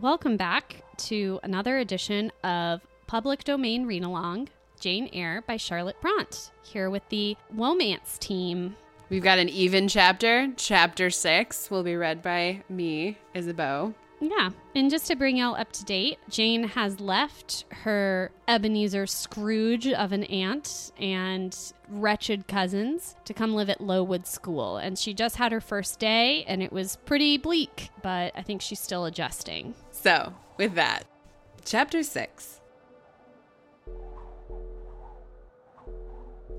Welcome back to another edition of Public Domain Read Along, Jane Eyre by Charlotte Brontë, here with the Womance team. We've got an even chapter. Chapter 6 will be read by me, Isabeau. Yeah. And just to bring y'all up to date, Jane has left her Ebenezer Scrooge of an aunt and wretched cousins to come live at Lowood School. And she just had her first day and it was pretty bleak, but I think she's still adjusting. So with that, Chapter 6.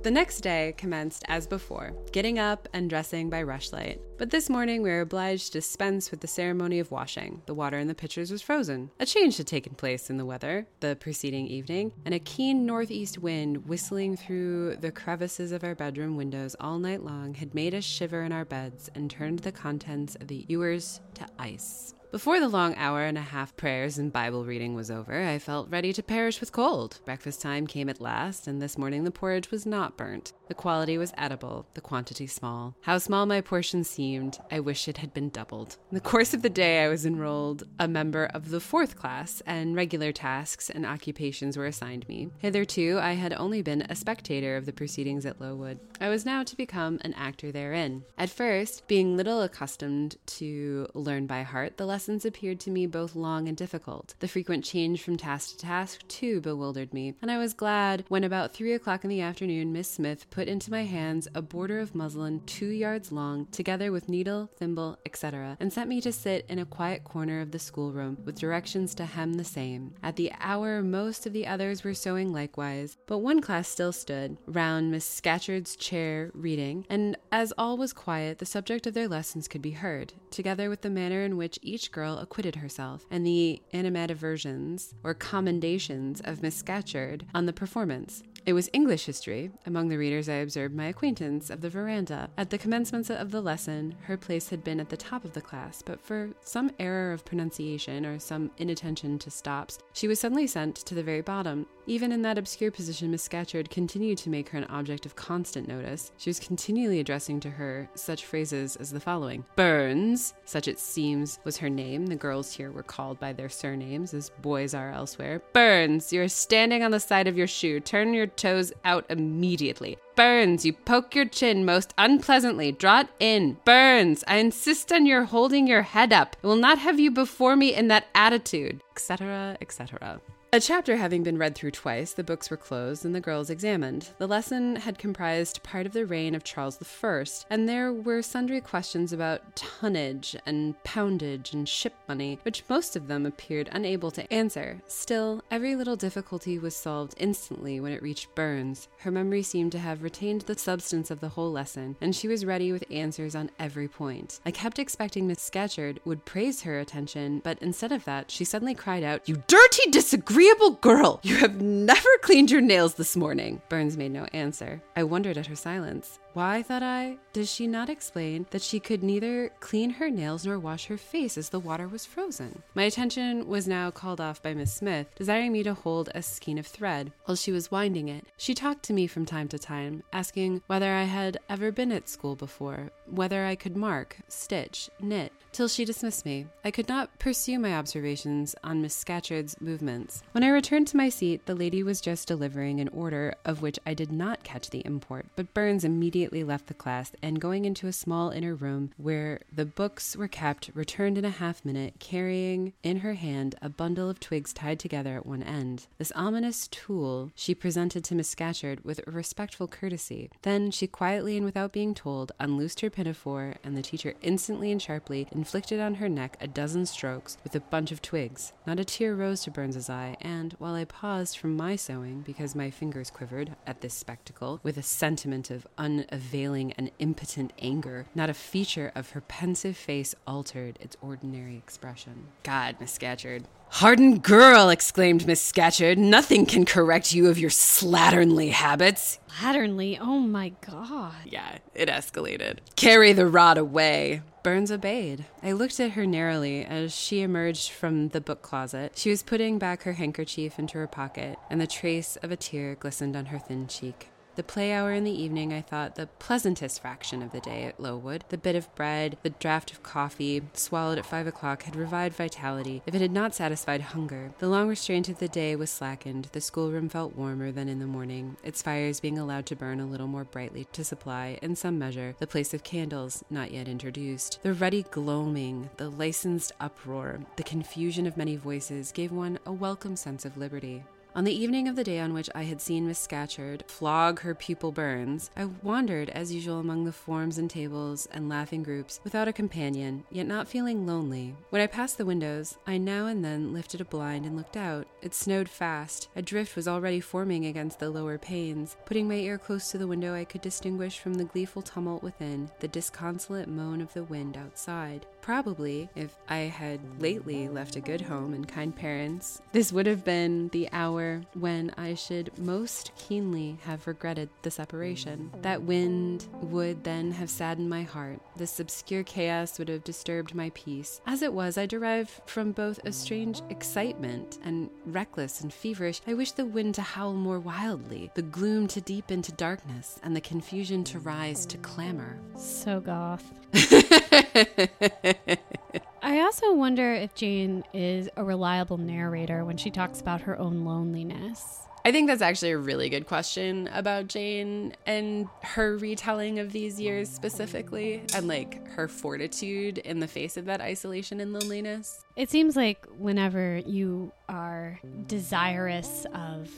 The next day commenced as before, getting up and dressing by rushlight. But this morning we were obliged to dispense with the ceremony of washing. The water in the pitchers was frozen. A change had taken place in the weather the preceding evening, and a keen northeast wind whistling through the crevices of our bedroom windows all night long had made us shiver in our beds and turned the contents of the ewers to ice. Before the long hour and a half prayers and Bible reading was over, I felt ready to perish with cold. Breakfast time came at last, and this morning the porridge was not burnt. The quality was edible, the quantity small. How small my portion seemed, I wish it had been doubled. In the course of the day I was enrolled a member of the 4th class, and regular tasks and occupations were assigned me. Hitherto I had only been a spectator of the proceedings at Lowood. I was now to become an actor therein. At first, being little accustomed to learn by heart, the lessons appeared to me both long and difficult. The frequent change from task to task, too, bewildered me, and I was glad when about 3 o'clock in the afternoon Miss Smith put into my hands a border of muslin 2 yards long, together with needle, thimble, etc., and sent me to sit in a quiet corner of the schoolroom with directions to hem the same. At the hour most of the others were sewing likewise, but one class still stood, round Miss Scatcherd's chair, reading, and as all was quiet, the subject of their lessons could be heard, together with the manner in which each girl acquitted herself, and the animadversions or commendations of Miss Scatcherd on the performance. It was English history. Among the readers I observed my acquaintance of the veranda. At the commencement of the lesson, her place had been at the top of the class, but for some error of pronunciation or some inattention to stops, she was suddenly sent to the very bottom. Even in that obscure position, Miss Scatcherd continued to make her an object of constant notice. She was continually addressing to her such phrases as the following. Burns, such it seems was her name. The girls here were called by their surnames, as boys are elsewhere. Burns, you are standing on the side of your shoe. Turn your toes out immediately. Burns, you poke your chin most unpleasantly. Draw it in. Burns, I insist on your holding your head up. I will not have you before me in that attitude, etc., etc. A chapter having been read through twice, the books were closed and the girls examined. The lesson had comprised part of the reign of Charles I, and there were sundry questions about tonnage and poundage and ship money, which most of them appeared unable to answer. Still, every little difficulty was solved instantly when it reached Burns. Her memory seemed to have retained the substance of the whole lesson, and she was ready with answers on every point. I kept expecting Miss Scatcherd would praise her attention, but instead of that, she suddenly cried out, "You dirty disagreeable girl! You have never cleaned your nails this morning!" Burns made no answer. I wondered at her silence. Why, thought I, does she not explain that she could neither clean her nails nor wash her face as the water was frozen? My attention was now called off by Miss Smith, desiring me to hold a skein of thread while she was winding it. She talked to me from time to time, asking whether I had ever been at school before, whether I could mark, stitch, knit, till she dismissed me. I could not pursue my observations on Miss Scatcherd's movements. When I returned to my seat, the lady was just delivering an order of which I did not catch the import, but Burns immediately left the class and going into a small inner room where the books were kept, returned in a half-minute, carrying in her hand a bundle of twigs tied together at one end. This ominous tool she presented to Miss Scatcherd with a respectful courtesy. Then she quietly and without being told unloosed her pinafore, and the teacher instantly and sharply inflicted on her neck a dozen strokes with a bunch of twigs. Not a tear rose to Burns's eye, and while I paused from my sewing, because my fingers quivered at this spectacle, with a sentiment of unavailing and impotent anger, not a feature of her pensive face altered its ordinary expression. God, Miss Scatcherd. "Hardened girl!" exclaimed Miss Scatcherd. "Nothing can correct you of your slatternly habits." Slatternly? Oh my God. Yeah, it escalated. "Carry the rod away." Burns obeyed. I looked at her narrowly as she emerged from the book closet. She was putting back her handkerchief into her pocket, and the trace of a tear glistened on her thin cheek. The play hour in the evening, I thought, the pleasantest fraction of the day at Lowood. The bit of bread, the draught of coffee, swallowed at 5 o'clock, had revived vitality, if it had not satisfied hunger. The long restraint of the day was slackened, the schoolroom felt warmer than in the morning, its fires being allowed to burn a little more brightly to supply, in some measure, the place of candles, not yet introduced. The ruddy gloaming, the licensed uproar, the confusion of many voices, gave one a welcome sense of liberty. On the evening of the day on which I had seen Miss Scatcherd flog her pupil Burns, I wandered as usual among the forms and tables and laughing groups, without a companion, yet not feeling lonely. When I passed the windows, I now and then lifted a blind and looked out. It snowed fast. A drift was already forming against the lower panes. Putting my ear close to the window, I could distinguish from the gleeful tumult within the disconsolate moan of the wind outside. Probably, if I had lately left a good home and kind parents, this would have been the hour when I should most keenly have regretted the separation. That wind would then have saddened my heart. This obscure chaos would have disturbed my peace. As it was, I derived from both a strange excitement and reckless and feverish. I wished the wind to howl more wildly, the gloom to deepen to darkness, and the confusion to rise to clamor. So goth. I also wonder if Jane is a reliable narrator when she talks about her own loneliness. I think that's actually a really good question about Jane and her retelling of these years specifically, and like her fortitude in the face of that isolation and loneliness. It seems like whenever you are desirous of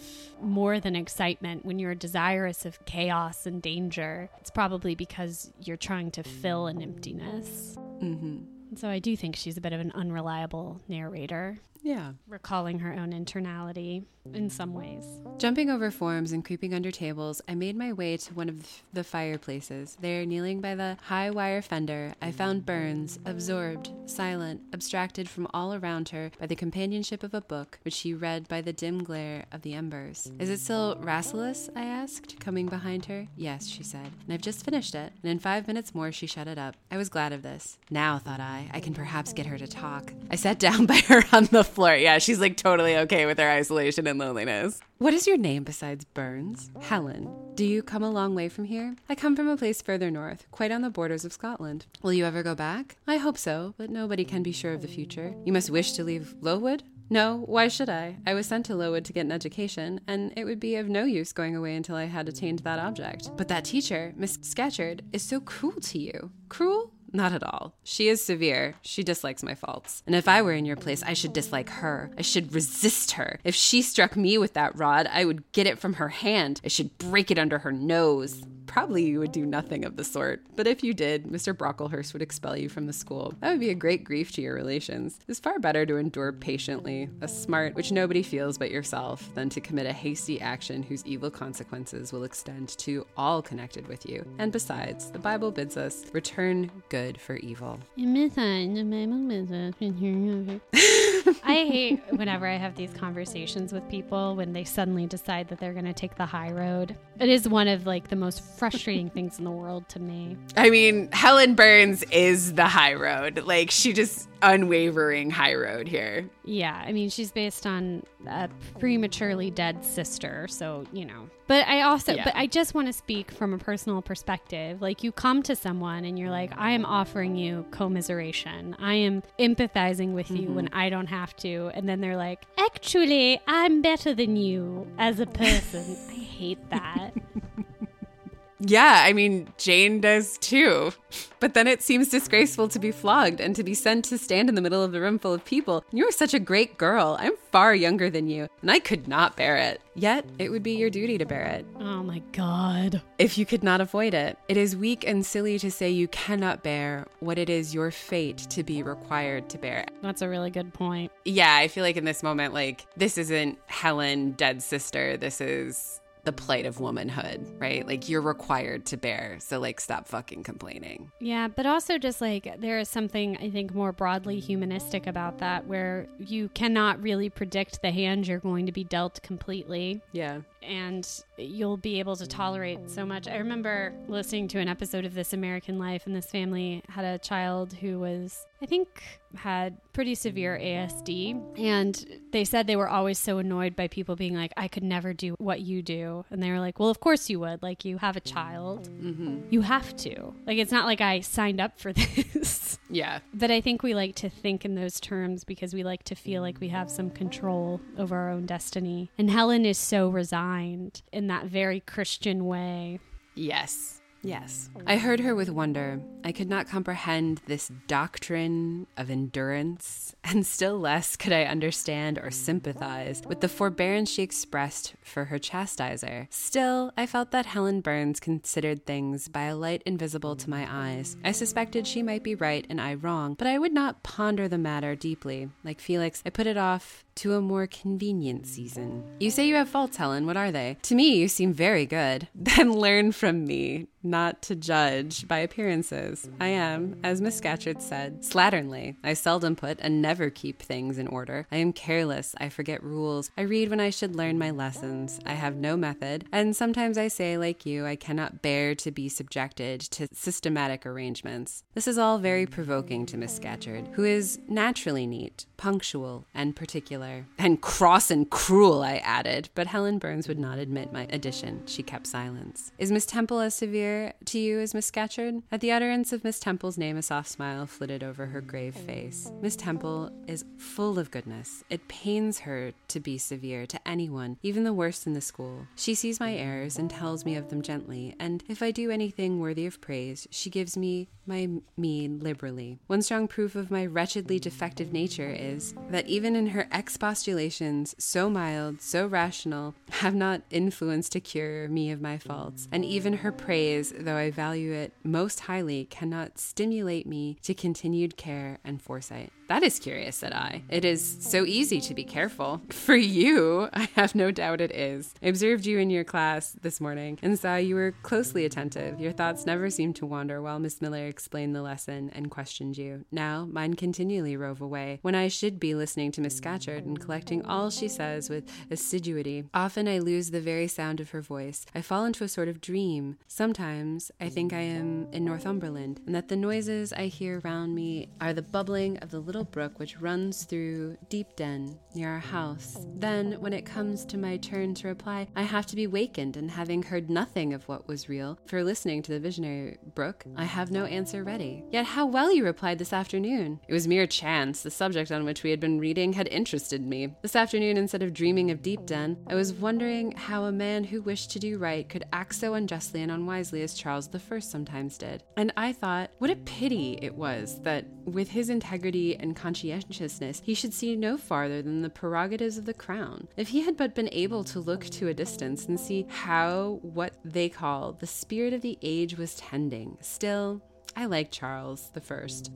more than excitement, when you're desirous of chaos and danger, it's probably because you're trying to fill an emptiness. Mm-hmm. So I do think she's a bit of an unreliable narrator. Yeah. Recalling her own internality in some ways. Jumping over forms and creeping under tables, I made my way to one of the fireplaces. There, kneeling by the high wire fender, I found Burns, absorbed, silent, abstracted from all around her by the companionship of a book, which she read by the dim glare of the embers. "Is it still Rassilus?" I asked, coming behind her. "Yes," she said, "and I've just finished it." And in 5 minutes more she shut it up. I was glad of this. Now, thought I can perhaps get her to talk. I sat down by her on the floor. Yeah, she's like totally okay with her isolation and loneliness. "What is your name besides Burns?" "Helen." "Do you come a long way from here?" "I come from a place further north, quite on the borders of Scotland." "Will you ever go back?" "I hope so, but nobody can be sure of the future." "You must wish to leave Lowood?" "No, why should I? I was sent to Lowood to get an education, and it would be of no use going away until I had attained that object." "But that teacher, Miss Scatcherd, is so cruel to you." "Cruel? Not at all. She is severe. She dislikes my faults. And if I were in your place, I should dislike her. I should resist her. If she struck me with that rod, I would get it from her hand. I should break it under her nose." "Probably you would do nothing of the sort. But if you did, Mr. Brocklehurst would expel you from the school. That would be a great grief to your relations. It's far better to endure patiently a smart which nobody feels but yourself than to commit a hasty action whose evil consequences will extend to all connected with you. And besides, the Bible bids us return good for evil." I hate whenever I have these conversations with people when they suddenly decide that they're going to take the high road. It is one of like the most frustrating things in the world to me. I mean, Helen Burns is the high road. Like, she just unwavering high road here. Yeah, I mean, she's based on a prematurely dead sister, so, you know. But I also, but I just want to speak from a personal perspective. Like, you come to someone and you're like, I am offering you commiseration. I am empathizing with you when I don't have to. And then they're like, actually, I'm better than you as a person. I hate that. Yeah, I mean, Jane does too. But then it seems disgraceful to be flogged and to be sent to stand in the middle of the room full of people. "You are such a great girl. I'm far younger than you, and I could not bear it." Yet, it would be your duty to bear it. Oh my God. If you could not avoid it. It is weak and silly to say you cannot bear what it is your fate to be required to bear. That's a really good point. Yeah, I feel like in this moment, like, this isn't Helen, dead sister. This is the plight of womanhood, right? Like, you're required to bear, so like, stop fucking complaining. Yeah, but also just like, there is something I think more broadly humanistic about that, where you cannot really predict the hand you're going to be dealt completely. Yeah. and you'll be able to tolerate so much. I remember listening to an episode of This American Life, and this family had a child who was, I think, had pretty severe ASD, and they said they were always so annoyed by people being like, I could never do what you do. And they were like, well, of course you would. Like, you have a child. Mm-hmm. You have to. Like, it's not like I signed up for this. Yeah. But I think we like to think in those terms because we like to feel like we have some control over our own destiny. And Helen is so resigned in that very Christian way. Yes. Yes. I heard her with wonder. I could not comprehend this doctrine of endurance, and still less could I understand or sympathize with the forbearance she expressed for her chastiser. Still, I felt that Helen Burns considered things by a light invisible to my eyes. I suspected she might be right and I wrong, but I would not ponder the matter deeply. Like Felix, I put it off to a more convenient season. You say you have faults, Helen. What are they? To me, you seem very good. Then learn from me not to judge by appearances. I am, as Miss Scatcherd said, slatternly. I seldom put and never keep things in order. I am careless. I forget rules. I read when I should learn my lessons. I have no method. And sometimes I say, like you, I cannot bear to be subjected to systematic arrangements. This is all very provoking to Miss Scatcherd, who is naturally neat, punctual, and particular. And cross and cruel, I added. But Helen Burns would not admit my addition. She kept silence. Is Miss Temple as severe to you as Miss Scatcherd? At the utterance of Miss Temple's name, a soft smile flitted over her grave face. Miss Temple is full of goodness. It pains her to be severe to anyone, even the worst in the school. She sees my errors and tells me of them gently, and if I do anything worthy of praise, she gives me my meed liberally. One strong proof of my wretchedly defective nature is that even in her expostulations, so mild, so rational, have not influence to cure me of my faults, and even her praise, though I value it most highly, cannot stimulate me to continued care and foresight. That is curious, said I. It is so easy to be careful. For you, I have no doubt it is. I observed you in your class this morning and saw you were closely attentive. Your thoughts never seemed to wander while Miss Miller explained the lesson and questioned you. Now, mine continually rove away when I should be listening to Miss Scatcherd and collecting all she says with assiduity. Often I lose the very sound of her voice. I fall into a sort of dream. Sometimes I think I am in Northumberland and that the noises I hear round me are the bubbling of the little brook which runs through Deep Den near our house. Then, when it comes to my turn to reply, I have to be wakened, and having heard nothing of what was real, for listening to the visionary brook, I have no answer ready. Yet how well you replied this afternoon! It was mere chance. The subject on which we had been reading had interested me. This afternoon, instead of dreaming of Deep Den, I was wondering how a man who wished to do right could act so unjustly and unwisely as Charles I sometimes did. And I thought, what a pity it was that, with his integrity and conscientiousness, he should see no farther than the prerogatives of the crown. If he had but been able to look to a distance and see how what they call the spirit of the age was tending. Still, I like Charles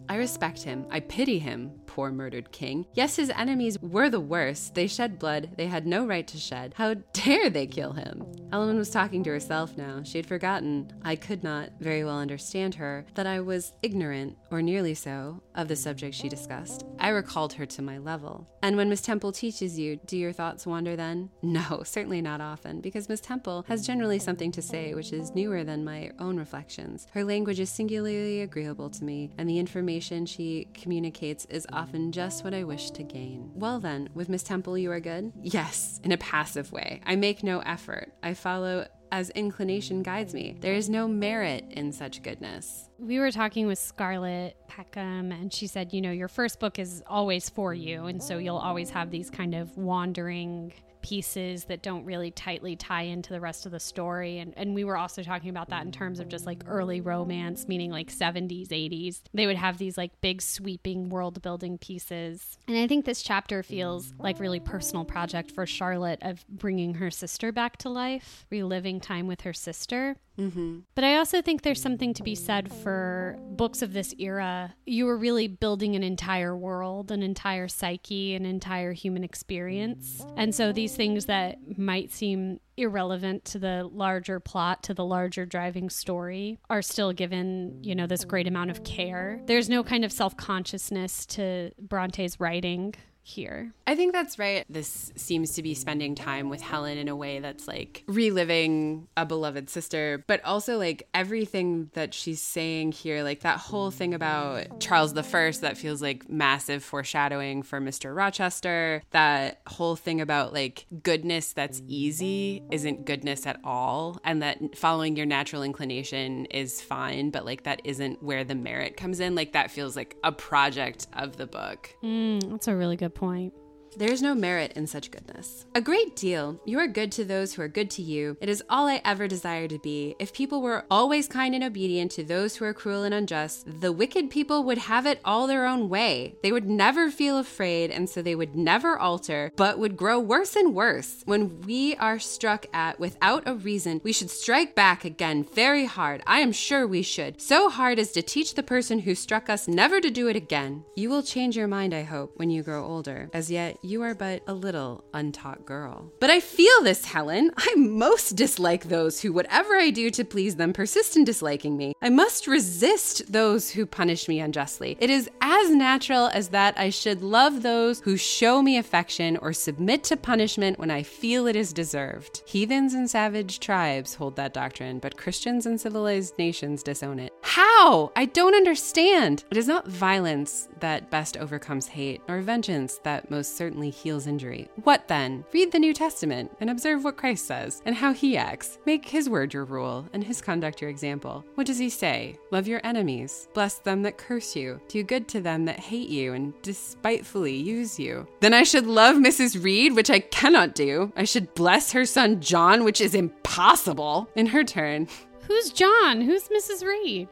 I. I respect him. I pity him, poor murdered king. Yes, his enemies were the worst. They shed blood they had no right to shed. How dare they kill him? Ellen was talking to herself now. She had forgotten, I could not very well understand her, that I was ignorant, or nearly so, of the subject she discussed. I recalled her to my level. And when Miss Temple teaches you, do your thoughts wander then? No, certainly not often, because Miss Temple has generally something to say which is newer than my own reflections. Her language is singularly agreeable to me, and the information she communicates is often just what I wish to gain. Well then, with Miss Temple you are good? Yes, in a passive way. I make no effort. I follow as inclination guides me. There is no merit in such goodness. We were talking with Scarlett Peckham, and she said, you know, your first book is always for you, and so you'll always have these kind of wandering pieces that don't really tightly tie into the rest of the story. And we were also talking about that in terms of just like early romance, meaning like 70s, 80s. They would have these like big sweeping world building pieces. And I think this chapter feels like really personal project for Charlotte of bringing her sister back to life, reliving time with her sister. Mm-hmm. But I also think there's something to be said for books of this era. You were really building an entire world, an entire psyche, an entire human experience. And so these things that might seem irrelevant to the larger plot, to the larger driving story, are still given, you know, this great amount of care. There's no kind of self-consciousness to Bronte's writing. here. I think that's right. This seems to be spending time with Helen in a way that's like reliving a beloved sister, but also like everything that she's saying here, like that whole thing about Charles I, that feels like massive foreshadowing for Mr. Rochester, that whole thing about like goodness that's easy isn't goodness at all, and that following your natural inclination is fine, but like that isn't where the merit comes in. Like that feels like a project of the book. That's a really good point. There's no merit in such goodness. A great deal. You are good to those who are good to you. It is all I ever desire to be. If people were always kind and obedient to those who are cruel and unjust, the wicked people would have it all their own way. They would never feel afraid, and so they would never alter, but would grow worse and worse. When we are struck at without a reason, we should strike back again very hard. I am sure we should. So hard as to teach the person who struck us never to do it again. You will change your mind, I hope, when you grow older. As yet, you are but a little untaught girl. But I feel this, Helen. I most dislike those who, whatever I do to please them, persist in disliking me. I must resist those who punish me unjustly. It is as natural as that I should love those who show me affection or submit to punishment when I feel it is deserved. Heathens and savage tribes hold that doctrine, but Christians and civilized nations disown it. How? I don't understand. It is not violence that best overcomes hate, nor vengeance that most certainly heals injury. What then? Read the New Testament and observe what Christ says and how he acts. Make his word your rule and his conduct your example. What does he say? Love your enemies. Bless them that curse you. Do good to them that hate you and despitefully use you. Then I should love Mrs. Reed, which I cannot do. I should bless her son John, which is impossible. In her turn... Who's John? Who's Mrs. Reed?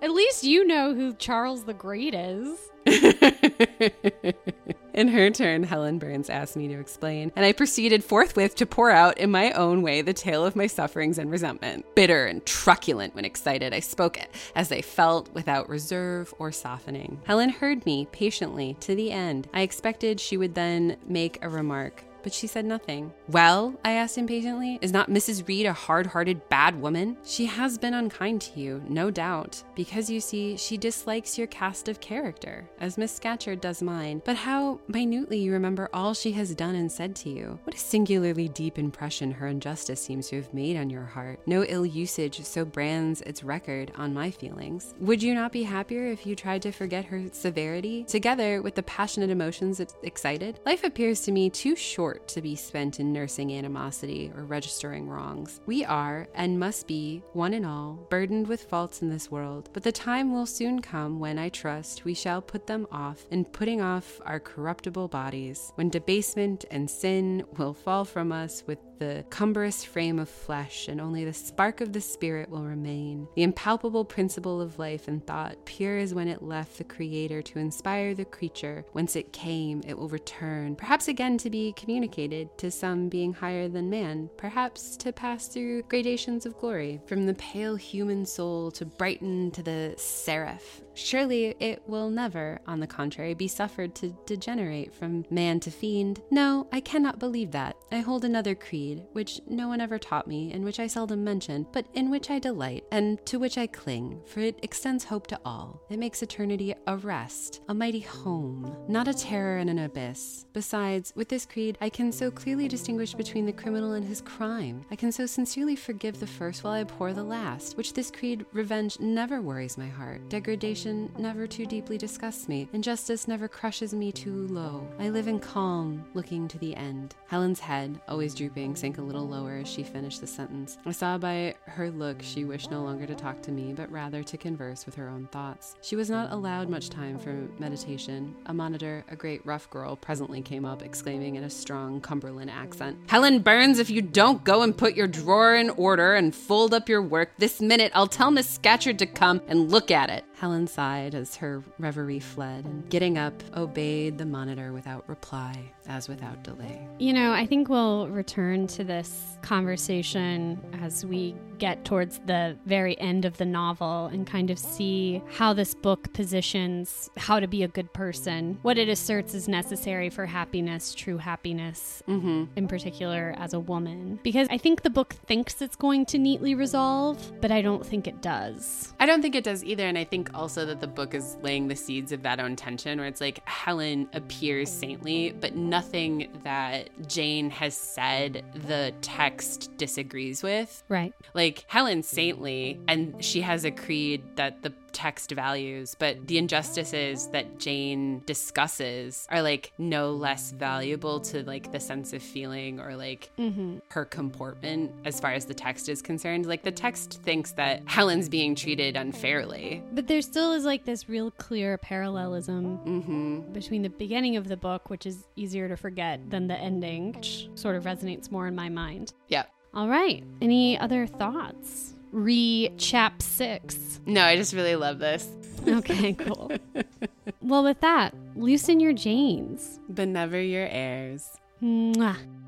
At least you know who Charles the Great is. In her turn, Helen Burns asked me to explain, and I proceeded forthwith to pour out in my own way the tale of my sufferings and resentment. Bitter and truculent when excited, I spoke as I felt, without reserve or softening. Helen heard me patiently to the end. I expected she would then make a remark, but she said nothing. Well, I asked impatiently, is not Mrs. Reed a hard-hearted bad woman? She has been unkind to you, no doubt, because you see, she dislikes your cast of character, as Miss Scatcherd does mine. But how minutely you remember all she has done and said to you. What a singularly deep impression her injustice seems to have made on your heart. No ill usage so brands its record on my feelings. Would you not be happier if you tried to forget her severity, together with the passionate emotions it excited? Life appears to me too short to be spent in nursing animosity or registering wrongs. We are, and must be, one and all, burdened with faults in this world, but the time will soon come when, I trust, we shall put them off, and putting off our corruptible bodies, when debasement and sin will fall from us with the cumbrous frame of flesh, and only the spark of the spirit will remain. The impalpable principle of life and thought, pure as when it left the Creator to inspire the creature, whence it came, it will return, perhaps again to be communicated to some being higher than man, perhaps to pass through gradations of glory, from the pale human soul to brighten to the seraph. Surely it will never, on the contrary, be suffered to degenerate from man to fiend. No, I cannot believe that. I hold another creed, which no one ever taught me, and which I seldom mention, but in which I delight, and to which I cling, for it extends hope to all. It makes eternity a rest, a mighty home, not a terror and an abyss. Besides, with this creed, I can so clearly distinguish between the criminal and his crime. I can so sincerely forgive the first while I abhor the last, which this creed, revenge never worries my heart. Degradation never too deeply disgusts me. Injustice never crushes me too low. I live in calm, looking to the end. Helen's head, always drooping, sank a little lower as she finished the sentence. I saw by her look she wished no longer to talk to me, but rather to converse with her own thoughts. She was not allowed much time for meditation. A monitor, a great rough girl, presently came up, exclaiming in a strong Cumberland accent, "Helen Burns, if you don't go and put your drawer in order and fold up your work this minute, I'll tell Miss Scatcherd to come and look at it." Helen sighed as her reverie fled, and getting up, obeyed the monitor without reply, as without delay. You know, I think we'll return to this conversation as we get towards the very end of the novel and kind of see how this book positions how to be a good person, what it asserts is necessary for happiness, true happiness, in particular as a woman. Because I think the book thinks it's going to neatly resolve, but I don't think it does. I don't think it does either, and I think also that the book is laying the seeds of that own tension, where it's like Helen appears saintly, but nothing that Jane has said the text disagrees with. Right. Like, Helen's saintly, and she has a creed that the text values, but the injustices that Jane discusses are like no less valuable to like the sense of feeling or like her comportment as far as the text is concerned. Like, the text thinks that Helen's being treated unfairly, but there still is like this real clear parallelism between the beginning of the book, which is easier to forget, than the ending, which sort of resonates more in my mind. Yeah. All right, any other thoughts? Chap 6. No, I just really love this. Okay, cool. Well, with that, loosen your chains. But never your airs. Mwah.